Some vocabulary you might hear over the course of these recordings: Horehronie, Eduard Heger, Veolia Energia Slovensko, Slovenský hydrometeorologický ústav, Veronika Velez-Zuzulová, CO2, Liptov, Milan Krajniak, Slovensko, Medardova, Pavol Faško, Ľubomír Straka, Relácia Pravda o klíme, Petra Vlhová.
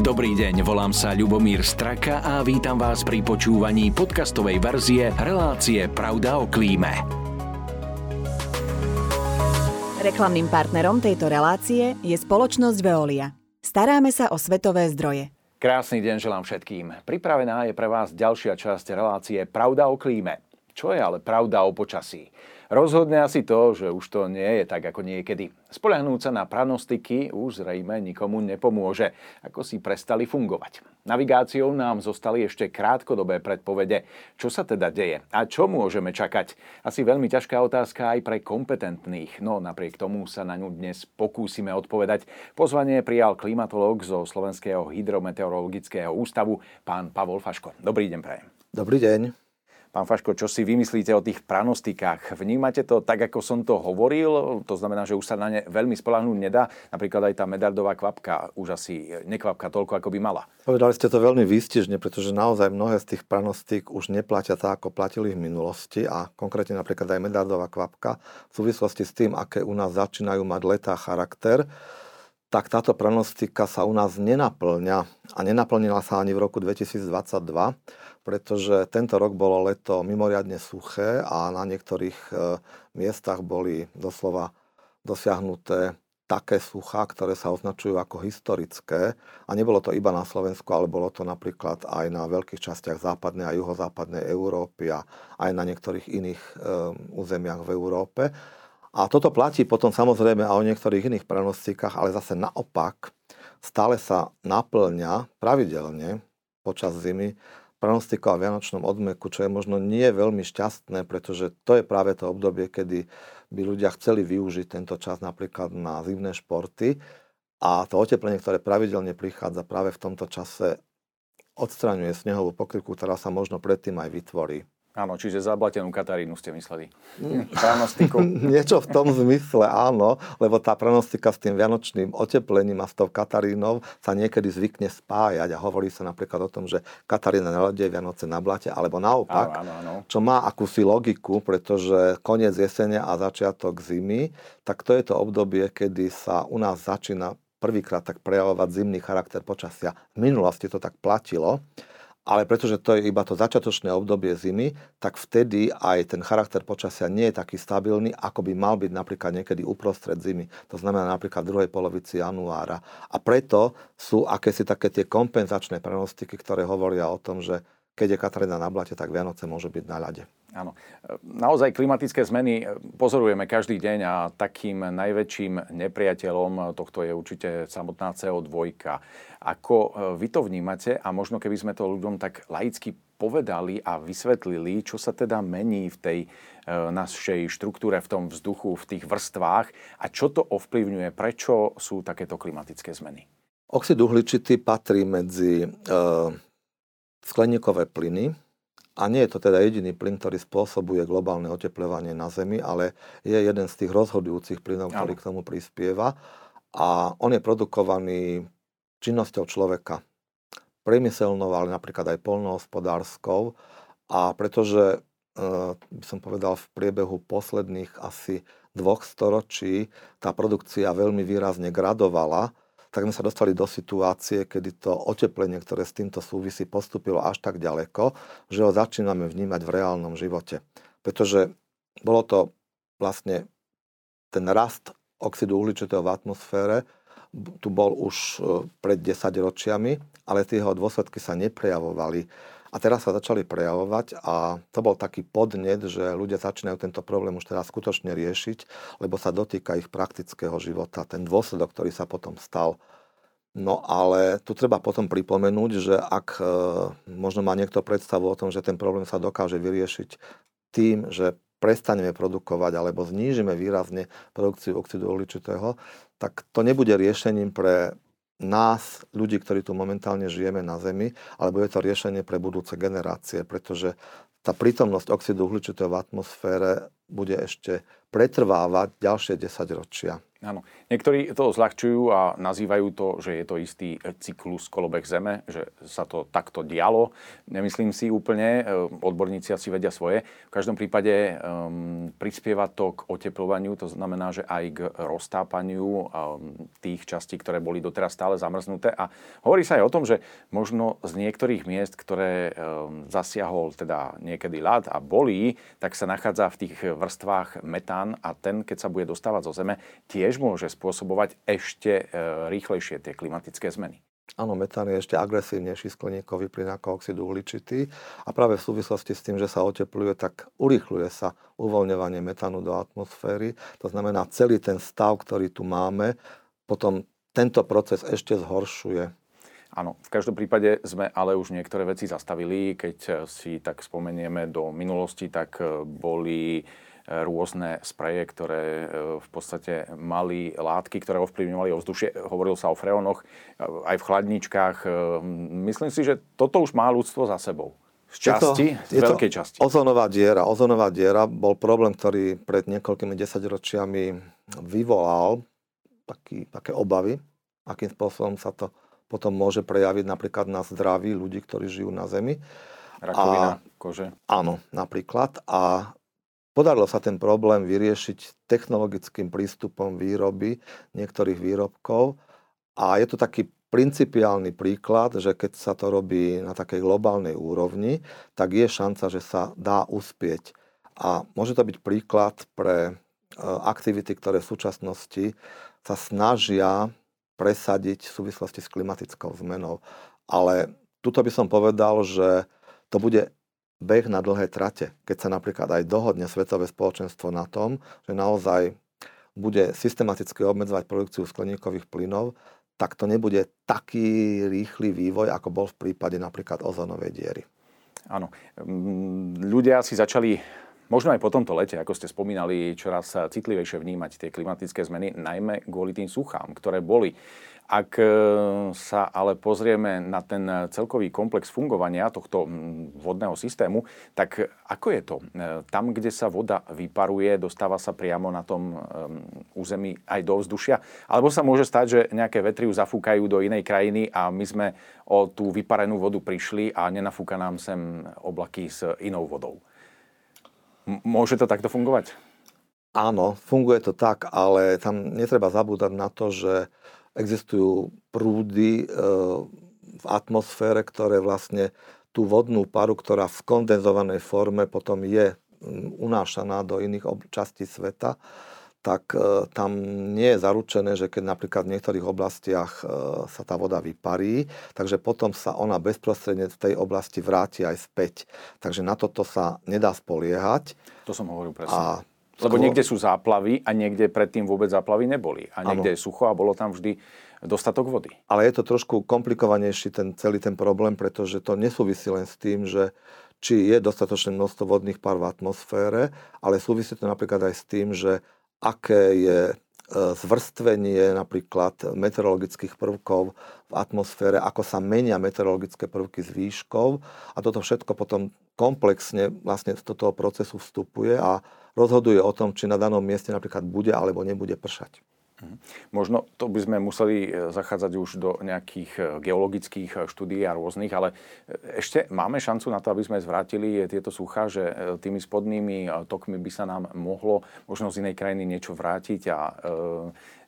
Dobrý deň, volám sa Ľubomír Straka a vítam vás pri počúvaní podcastovej verzie Relácie Pravda o klíme. Reklamným partnerom tejto relácie je spoločnosť Veolia. Staráme sa o svetové zdroje. Krásny deň želám všetkým. Pripravená je pre vás ďalšia časť relácie Pravda o klíme. Čo je ale pravda o počasí? Rozhodne asi to, že už to nie je tak ako niekedy. Spoľahnúť sa na pranostiky už zrejme nikomu nepomôže, ako si prestali fungovať. Navigáciou nám zostali ešte krátkodobé predpovede. Čo sa teda deje a čo môžeme čakať? Asi veľmi ťažká otázka aj pre kompetentných, no napriek tomu sa na ňu dnes pokúsime odpovedať. Pozvanie prijal klimatológ zo Slovenského hydrometeorologického ústavu, pán Pavol Faško. Dobrý deň prajem. Dobrý deň. Pán Faško, čo si vymyslíte o tých pranostikách? Vnímate to tak, ako som to hovoril? To znamená, že už sa na ne veľmi spoľahnúť nedá. Napríklad aj tá Medardova kvapka už asi nekvapka toľko, ako by mala. Povedali ste to veľmi výstižne, pretože naozaj mnohé z tých pranostík už neplatia tak, ako platili v minulosti. A konkrétne napríklad aj Medardova kvapka v súvislosti s tým, aké u nás začínajú mať letá charakter, tak táto pranostika sa u nás nenapĺňa a nenaplnila sa ani v roku 2022, pretože tento rok bolo leto mimoriadne suché a na niektorých miestach boli doslova dosiahnuté také suchá, ktoré sa označujú ako historické. A nebolo to iba na Slovensku, ale bolo to napríklad aj na veľkých častiach západnej a juhozápadnej Európy a aj na niektorých iných územiach v Európe. A toto platí potom samozrejme aj o niektorých iných pranostíkach, ale zase naopak stále sa naplňa pravidelne počas zimy pranostika o vianočnom odmeku, čo je možno nie veľmi šťastné, pretože to je práve to obdobie, kedy by ľudia chceli využiť tento čas napríklad na zimné športy a to oteplenie, ktoré pravidelne prichádza práve v tomto čase, odstraňuje snehovú pokrývku, ktorá sa možno predtým aj vytvorí. Áno, čiže zablatenú Katarínu ste mysleli. Pranostiku. Niečo v tom zmysle, áno, lebo tá pranostika s tým vianočným oteplením a s tou Katarínou sa niekedy zvykne spájať a hovorí sa napríklad o tom, že Katarína na ľade, Vianoce na blate, alebo naopak, áno. Čo má akúsi logiku, pretože koniec jesene a začiatok zimy, tak to je to obdobie, kedy sa u nás začína prvýkrát tak prejavovať zimný charakter počasia. V minulosti to tak platilo, ale pretože to je iba to začiatočné obdobie zimy, tak vtedy aj ten charakter počasia nie je taký stabilný, ako by mal byť napríklad niekedy uprostred zimy. To znamená napríklad v druhej polovici januára. A preto sú akési také tie kompenzačné pranostiky, ktoré hovoria o tom, že keď je Katarína na blate, tak Vianoce môže byť na ľade. Áno. Naozaj klimatické zmeny pozorujeme každý deň a takým najväčším nepriateľom tohto je určite samotná CO2. Ako vy to vnímate a možno keby sme to ľuďom tak laicky povedali a vysvetlili, čo sa teda mení v tej našej štruktúre, v tom vzduchu, v tých vrstvách a čo to ovplyvňuje, prečo sú takéto klimatické zmeny? Oxid uhličitý patrí medzi skleníkové plyny. A nie je to teda jediný plyn, ktorý spôsobuje globálne otepľovanie na Zemi, ale je jeden z tých rozhodujúcich plynov, ktorý k tomu prispieva. A on je produkovaný činnosťou človeka. Priemyselnou, ale napríklad aj poľnohospodárskou. A pretože, by som povedal, v priebehu posledných asi 2 storočí tá produkcia veľmi výrazne gradovala, tak sme sa dostali do situácie, kedy to oteplenie, ktoré s týmto súvisí, postúpilo až tak ďaleko, že ho začíname vnímať v reálnom živote. Pretože bolo to vlastne ten rast oxidu uhličitého v atmosfére, tu bol už pred 10 ročiami, ale tie jeho dôsledky sa neprejavovali. A teraz sa začali prejavovať a to bol taký podnet, že ľudia začínajú tento problém už teraz skutočne riešiť, lebo sa dotýka ich praktického života, ten dôsledok, ktorý sa potom stal. No ale tu treba potom pripomenúť, že ak možno má niekto predstavu o tom, že ten problém sa dokáže vyriešiť tým, že prestaneme produkovať alebo znížime výrazne produkciu oxidu uhličitého, tak to nebude riešením pre nás, ľudí, ktorí tu momentálne žijeme na Zemi, alebo je to riešenie pre budúce generácie, pretože tá prítomnosť oxidu uhličitého v atmosfére bude ešte pretrvávať ďalšie 10 ročia. Áno. Niektorí to zľahčujú a nazývajú to, že je to istý cyklus, kolobeh Zeme, že sa to takto dialo. Nemyslím si úplne, odborníci asi vedia svoje. V každom prípade prispieva to k oteplovaniu, to znamená, že aj k roztápaniu tých častí, ktoré boli doteraz stále zamrznuté. A hovorí sa aj o tom, že možno z niektorých miest, ktoré zasiahol teda niekedy ľad a bolí, tak sa nachádza v tých vrstvách metán a ten, keď sa bude dostávať zo Zeme, tiež môže spôsobovať ešte rýchlejšie tie klimatické zmeny. Áno, metán je ešte agresívnejší skleníkový plyn ako oxid uhličitý a práve v súvislosti s tým, že sa otepluje, tak urýchľuje sa uvoľňovanie metánu do atmosféry. To znamená, celý ten stav, ktorý tu máme, potom tento proces ešte zhoršuje. Áno, v každom prípade sme ale už niektoré veci zastavili. Keď si tak spomenieme do minulosti, tak boli rôzne spreje, ktoré v podstate mali látky, ktoré ovplyvňovali ovzdušie. Hovoril sa o freónoch, aj v chladničkách. Myslím si, že toto už má ľudstvo za sebou. Z veľkej časti. Ozonová diera bol problém, ktorý pred niekoľkými 10 ročiami vyvolal také obavy, akým spôsobom sa to potom môže prejaviť napríklad na zdraví ľudí, ktorí žijú na Zemi. Rakovina kože. Áno, napríklad. A podarilo sa ten problém vyriešiť technologickým prístupom výroby niektorých výrobkov a je to taký principiálny príklad, že keď sa to robí na takej globálnej úrovni, tak je šanca, že sa dá uspieť. A môže to byť príklad pre aktivity, ktoré v súčasnosti sa snažia presadiť v súvislosti s klimatickou zmenou. Ale tuto by som povedal, že to bude beh na dlhé trate, keď sa napríklad aj dohodne svetové spoločenstvo na tom, že naozaj bude systematicky obmedzovať produkciu skleníkových plynov, tak to nebude taký rýchly vývoj, ako bol v prípade napríklad ozonovej diery. Áno. Ľudia si začali možno aj po tomto lete, ako ste spomínali, čoraz citlivejšie vnímať tie klimatické zmeny, najmä kvôli tým suchám, ktoré boli. Ak sa ale pozrieme na ten celkový komplex fungovania tohto vodného systému, tak ako je to? Tam, kde sa voda vyparuje, dostáva sa priamo na tom území aj do vzdušia? Alebo sa môže stať, že nejaké vetry ju zafúkajú do inej krajiny a my sme o tú vyparenú vodu prišli a nenafúka nám sem oblaky s inou vodou? Môže to takto fungovať? Áno, funguje to tak, ale tam netreba zabúdať na to, že existujú prúdy v atmosfére, ktoré vlastne tú vodnú paru, ktorá v skondenzovanej forme potom je unášaná do iných častí sveta, tak tam nie je zaručené, že keď napríklad v niektorých oblastiach sa tá voda vyparí, takže potom sa ona bezprostredne v tej oblasti vráti aj späť. Takže na toto sa nedá spoliehať. To som hovoril presne. Lebo niekde sú záplavy a niekde predtým vôbec záplavy neboli. A niekde je sucho a bolo tam vždy dostatok vody. Ale je to trošku komplikovanejší celý ten problém, pretože to nesúvisí len s tým, že či je dostatočné množstvo vodných pár v atmosfére, ale súvisí to napríklad aj s tým, že aké je zvrstvenie napríklad meteorologických prvkov v atmosfére, ako sa menia meteorologické prvky s výškou a toto všetko potom komplexne vlastne do toho procesu vstupuje a rozhoduje o tom, či na danom mieste napríklad bude alebo nebude pršať. Možno to by sme museli zachádzať už do nejakých geologických štúdií a rôznych, ale ešte máme šancu na to, aby sme zvrátili tieto suchá, že tými spodnými tokmi by sa nám mohlo možno z inej krajiny niečo vrátiť a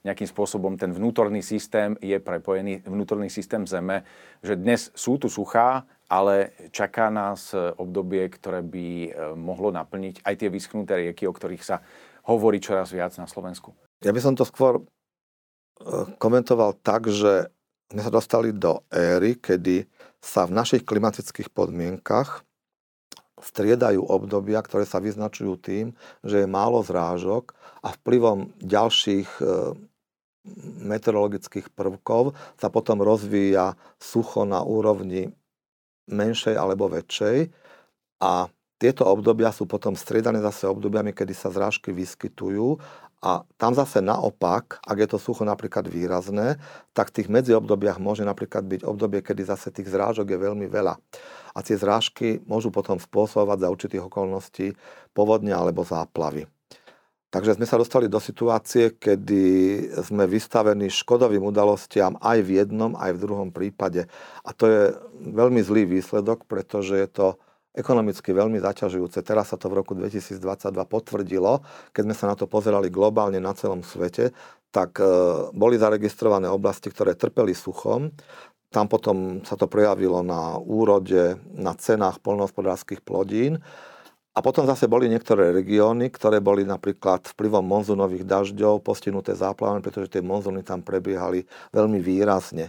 nejakým spôsobom ten vnútorný systém je prepojený, vnútorný systém Zeme, že dnes sú tu suchá, ale čaká nás obdobie, ktoré by mohlo naplniť aj tie vyschnuté rieky, o ktorých sa hovorí čoraz viac na Slovensku. Ja by som to skôr komentoval tak, že sme sa dostali do éry, kedy sa v našich klimatických podmienkach striedajú obdobia, ktoré sa vyznačujú tým, že je málo zrážok a vplyvom ďalších meteorologických prvkov sa potom rozvíja sucho na úrovni menšej alebo väčšej a Tieto obdobia sú potom striedané zase obdobiami, kedy sa zrážky vyskytujú a tam zase naopak, ak je to sucho napríklad výrazné, tak v tých medziobdobiach môže napríklad byť obdobie, kedy zase tých zrážok je veľmi veľa. A tie zrážky môžu potom spôsobovať za určitých okolností povodne alebo záplavy. Takže sme sa dostali do situácie, kedy sme vystavení škodovým udalostiam aj v jednom, aj v druhom prípade. A to je veľmi zlý výsledok, pretože je to ekonomicky veľmi zaťažujúce. Teraz sa to v roku 2022 potvrdilo. Keď sme sa na to pozerali globálne na celom svete, tak boli zaregistrované oblasti, ktoré trpeli suchom. Tam potom sa to prejavilo na úrode, na cenách poľnohospodárskych plodín. A potom zase boli niektoré regióny, ktoré boli napríklad vplyvom monzunových dažďov postihnuté záplavami, pretože tie monzuny tam prebiehali veľmi výrazne.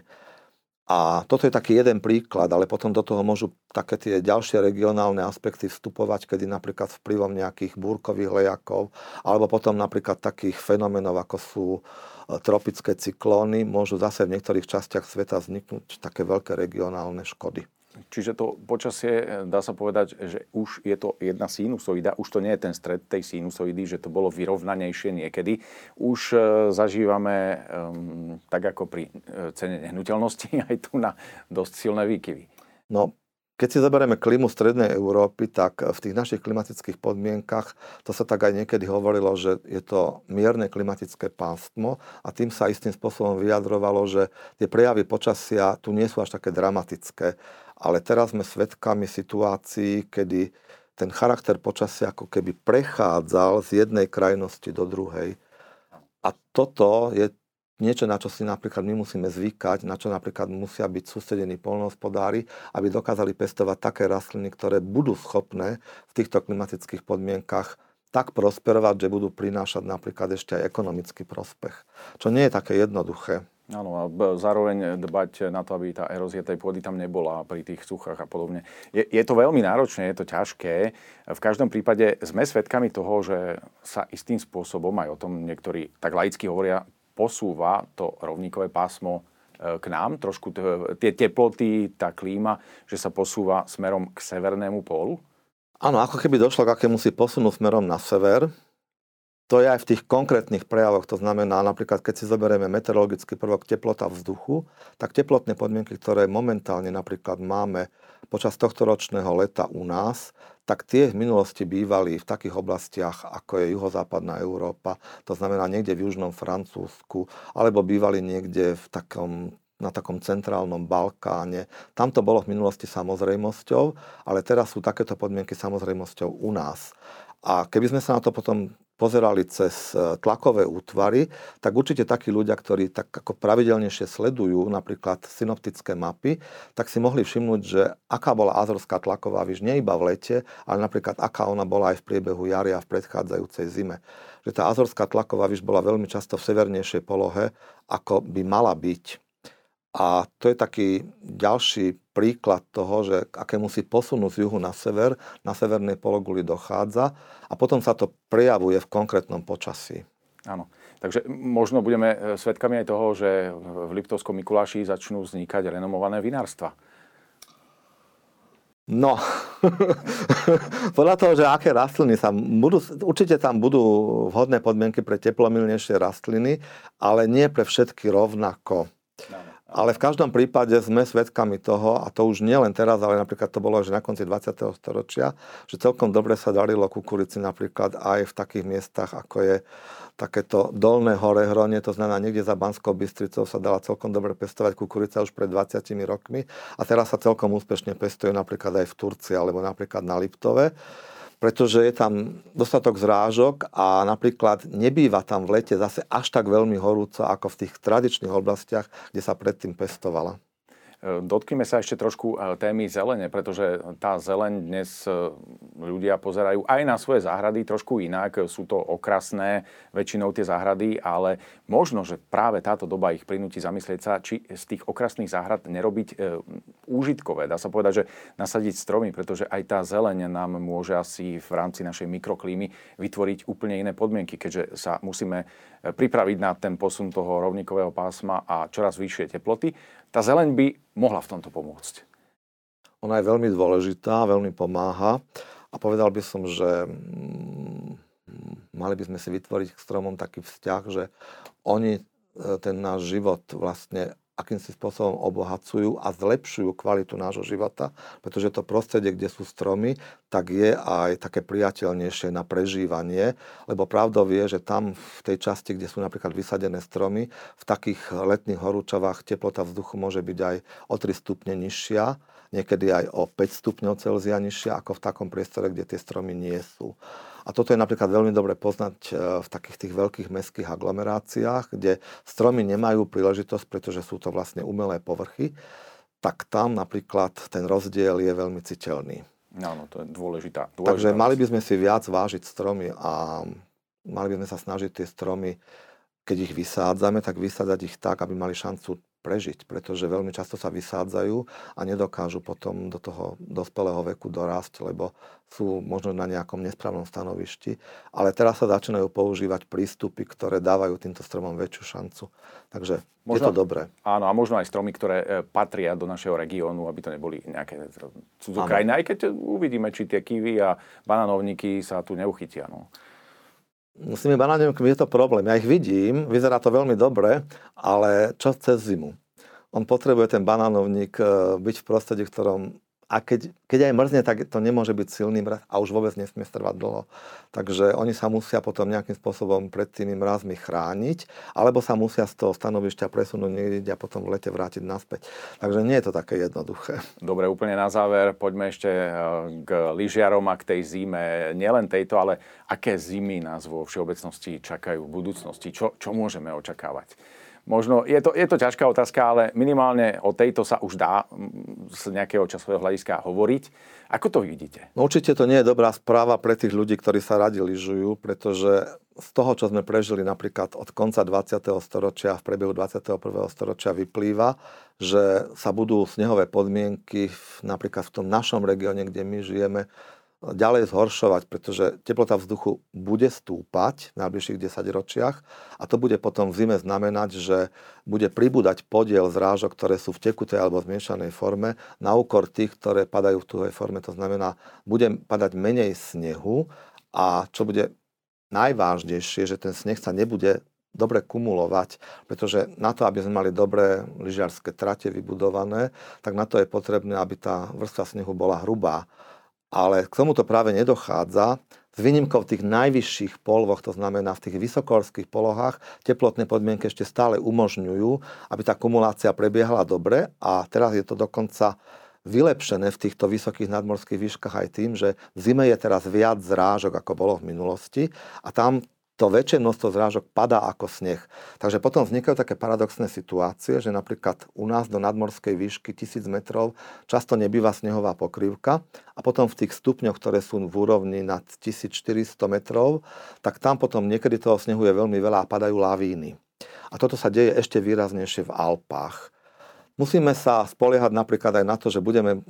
A toto je taký jeden príklad, ale potom do toho môžu také tie ďalšie regionálne aspekty vstupovať, kedy napríklad vplyvom nejakých búrkových lejakov, alebo potom napríklad takých fenoménov, ako sú tropické cyklóny, môžu zase v niektorých častiach sveta vzniknúť také veľké regionálne škody. Čiže to počasie, dá sa povedať, že už je to jedna sinusoida, už to nie je ten stred tej sinusoidy, že to bolo vyrovnanejšie niekedy. Už zažívame, tak ako pri cene nehnuteľnosti, aj tu na dosť silné výkyvy. No, keď si zoberieme klímu strednej Európy, tak v tých našich klimatických podmienkach, to sa tak aj niekedy hovorilo, že je to mierne klimatické pásmo a tým sa istým spôsobom vyjadrovalo, že tie prejavy počasia tu nie sú až také dramatické. Ale teraz sme svedkami situácií, kedy ten charakter počasia ako keby prechádzal z jednej krajnosti do druhej. A toto je niečo, na čo si napríklad my musíme zvykať, na čo napríklad musia byť sústredení poľnohospodári, aby dokázali pestovať také rastliny, ktoré budú schopné v týchto klimatických podmienkach tak prosperovať, že budú prinášať napríklad ešte aj ekonomický prospech. Čo nie je také jednoduché. Áno, a zároveň dbať na to, aby tá erózia tej pôdy tam nebola pri tých suchách a podobne. Je to veľmi náročné, je to ťažké. V každom prípade sme svedkami toho, že sa istým spôsobom, aj o tom niektorí tak laicky hovoria, posúva to rovníkové pásmo k nám. Trošku tie teploty, tá klíma, že sa posúva smerom k severnému pólu. Áno, ako keby došlo k akémusi posunu smerom na sever. To je aj v tých konkrétnych prejavoch, to znamená napríklad, keď si zoberieme meteorologický prvok teplota vzduchu, tak teplotné podmienky, ktoré momentálne napríklad máme počas tohto ročného leta u nás, tak tie v minulosti bývali v takých oblastiach, ako je juhozápadná Európa, to znamená niekde v južnom Francúzsku, alebo bývali niekde v takom na takom centrálnom Balkáne. Tam to bolo v minulosti samozrejmosťou, ale teraz sú takéto podmienky samozrejmosťou u nás. A keby sme sa na to potom pozerali cez tlakové útvary, tak určite takí ľudia, ktorí tak ako pravidelnejšie sledujú napríklad synoptické mapy, tak si mohli všimnúť, že aká bola azorská tlaková výš nie iba v lete, ale napríklad aká ona bola aj v priebehu jari a v predchádzajúcej zime. Že tá azorská tlaková výš bola veľmi často v severnejšej polohe, ako by mala byť. A to je taký ďalší príklad toho, že k akémusi posunu z juhu na sever, na severnej pologuli dochádza a potom sa to prejavuje v konkrétnom počasí. Áno, takže možno budeme svedkami aj toho, že v Liptovskom Mikuláši začnú vznikať renomované vinárstva. No, podľa toho, že aké rastliny sa budú, určite tam budú vhodné podmienky pre teplomilnejšie rastliny, ale nie pre všetky rovnako. Áno. Ale v každom prípade sme svedkami toho, a to už nie len teraz, ale napríklad to bolo, že na konci 20. storočia, že celkom dobre sa darilo kukurici napríklad aj v takých miestach, ako je takéto dolné Horehronie, to znamená niekde za Banskou Bystricou sa dala celkom dobre pestovať kukurica už pred 20 rokmi a teraz sa celkom úspešne pestuje napríklad aj v Turcii alebo napríklad na Liptove, pretože je tam dostatok zrážok a napríklad nebýva tam v lete zase až tak veľmi horúco ako v tých tradičných oblastiach, kde sa predtým pestovala. Dotkneme sa ešte trošku témy zelene, pretože tá zeleň dnes ľudia pozerajú aj na svoje záhrady trošku inak. Sú to okrasné, väčšinou tie záhrady, ale možno, že práve táto doba ich prinúti zamyslieť sa, či z tých okrasných záhrad nerobiť úžitkové. Dá sa povedať, že nasadiť stromy, pretože aj tá zeleň nám môže asi v rámci našej mikroklímy vytvoriť úplne iné podmienky, keďže sa musíme pripraviť na ten posun toho rovníkového pásma a čoraz vyššie teploty. Tá zeleň by mohla v tomto pomôcť. Ona je veľmi dôležitá, veľmi pomáha A povedal by som, že mali by sme si vytvoriť k stromom taký vzťah, že oni ten náš život vlastne akýmsi spôsobom obohacujú a zlepšujú kvalitu nášho života, pretože to prostredie, kde sú stromy, tak je aj také priateľnejšie na prežívanie, lebo pravdou je, že tam v tej časti, kde sú napríklad vysadené stromy, v takých letných horúčavách teplota vzduchu môže byť aj o 3 stupne nižšia, niekedy aj o 5 stupňov Celzia nižšia, ako v takom priestore, kde tie stromy nie sú. A toto je napríklad veľmi dobre poznať v takých tých veľkých mestských aglomeráciách, kde stromy nemajú príležitosť, pretože sú to vlastne umelé povrchy, tak tam napríklad ten rozdiel je veľmi citeľný. Áno, to je dôležitá. Takže mali by sme si viac vážiť stromy a mali by sme sa snažiť tie stromy, keď ich vysádzame, tak vysádzať ich tak, aby mali šancu prežiť, pretože veľmi často sa vysádzajú a nedokážu potom do toho dospelého veku dorásť, lebo sú možno na nejakom nesprávnom stanovišti. Ale teraz sa začínajú používať prístupy, ktoré dávajú týmto stromom väčšiu šancu. Takže možno, je to dobré. Áno, a možno aj stromy, ktoré patria do našeho regiónu, aby to neboli nejaké cudzokrajiny. Aj keď uvidíme, či tie kiwi a bananovníky sa tu neuchytia. No. S tými banánovníkmi je to problém. Ja ich vidím, vyzerá to veľmi dobre, ale čo cez zimu? On potrebuje ten banánovník byť v prostredí, v ktorom... A keď aj mrzne, tak to nemôže byť silný mraz a už vôbec nesmie trvať dlho. Takže oni sa musia potom nejakým spôsobom pred tými mrazmi chrániť, alebo sa musia z toho stanovišťa presunúť niekde a potom v lete vrátiť naspäť. Takže nie je to také jednoduché. Dobre, úplne na záver, poďme ešte k lyžiarom a k tej zime. Nielen tejto, ale aké zimy nás vo všeobecnosti čakajú v budúcnosti? Čo môžeme očakávať? Možno, je to ťažká otázka, ale minimálne o tejto sa už dá z nejakého časového hľadiska hovoriť. Ako to vidíte? No určite to nie je dobrá správa pre tých ľudí, ktorí sa radi lyžujú, pretože z toho, čo sme prežili napríklad od konca 20. storočia, v priebehu 21. storočia vyplýva, že sa budú snehové podmienky napríklad v tom našom regióne, kde my žijeme, ďalej zhoršovať, pretože teplota vzduchu bude stúpať v najbližších 10 ročiach a to bude potom v zime znamenať, že bude pribúdať podiel zrážok, ktoré sú v tekutej alebo zmiešanej forme na úkor tých, ktoré padajú v tuhej forme. To znamená, bude padať menej snehu a čo bude najvážnejšie, že ten sneh sa nebude dobre kumulovať, pretože na to, aby sme mali dobré lyžiarske trate vybudované, tak na to je potrebné, aby tá vrstva snehu bola hrubá. Ale k tomuto práve nedochádza. S výnimkou tých najvyšších polôch, to znamená v tých vysokohorských polohách, teplotné podmienky ešte stále umožňujú, aby tá kumulácia prebiehala dobre a teraz je to dokonca vylepšené v týchto vysokých nadmorských výškach aj tým, že v zime je teraz viac zrážok, ako bolo v minulosti a tam to väčšie množstvo zrážok padá ako sneh. Takže potom vznikajú také paradoxné situácie, že napríklad u nás do nadmorskej výšky 1000 metrov často nebýva snehová pokrývka a potom v tých stupňoch, ktoré sú v úrovni nad 1400 metrov, tak tam potom niekedy toho snehu je veľmi veľa a padajú lavíny. A toto sa deje ešte výraznejšie v Alpách. Musíme sa spoliehať napríklad aj na to, že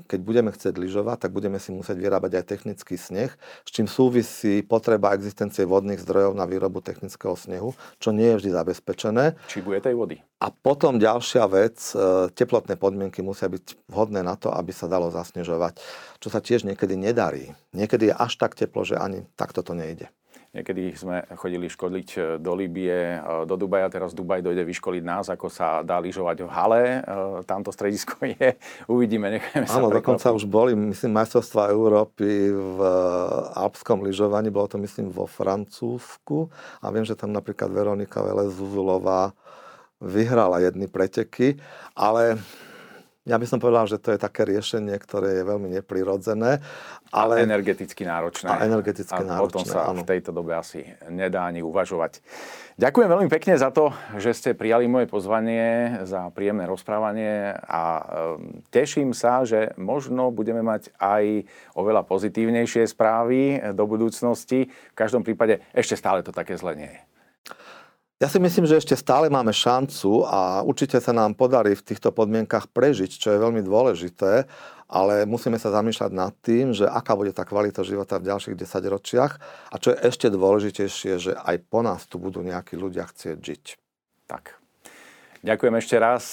keď budeme chcieť lyžovať, tak budeme si musieť vyrábať aj technický sneh, s čím súvisí potreba existencie vodných zdrojov na výrobu technického snehu, čo nie je vždy zabezpečené. Či bude tej vody? A potom ďalšia vec, teplotné podmienky musia byť vhodné na to, aby sa dalo zasnežovať, čo sa tiež niekedy nedarí. Niekedy je až tak teplo, že ani takto to nejde. Niekedy sme chodili školiť do Libie, do Dubaja, teraz Dubaj dojde vyškoliť nás, ako sa dá lyžovať v hale. Tamto stredisko je, uvidíme, nechajme sa prekvapiť. Áno, dokonca už boli, myslím, majstrovstvá Európy v alpskom lyžovaní, bolo to, myslím, vo Francúzsku a viem, že tam napríklad Veronika Velez-Zuzulová vyhrala jedny preteky, ale... Ja by som povedal, že to je také riešenie, ktoré je veľmi neprirodzené. Ale... A energeticky náročné. A o tom sa áno. V tejto dobe asi nedá ani uvažovať. Ďakujem veľmi pekne za to, že ste prijali moje pozvanie, za príjemné rozprávanie a teším sa, že možno budeme mať aj oveľa pozitívnejšie správy do budúcnosti. V každom prípade ešte stále to také zle nie je. Ja si myslím, že ešte stále máme šancu a určite sa nám podarí v týchto podmienkach prežiť, čo je veľmi dôležité, ale musíme sa zamýšľať nad tým, že aká bude tá kvalita života v ďalších 10 ročiach a čo je ešte dôležitejšie, že aj po nás tu budú nejakí ľudia chcieť žiť. Tak. Ďakujem ešte raz,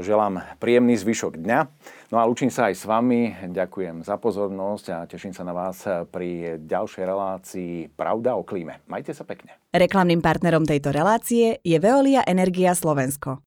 želám príjemný zvyšok dňa. No a lúčim sa aj s vami, ďakujem za pozornosť a teším sa na vás pri ďalšej relácii Pravda o klíme. Majte sa pekne. Reklamným partnerom tejto relácie je Veolia Energia Slovensko.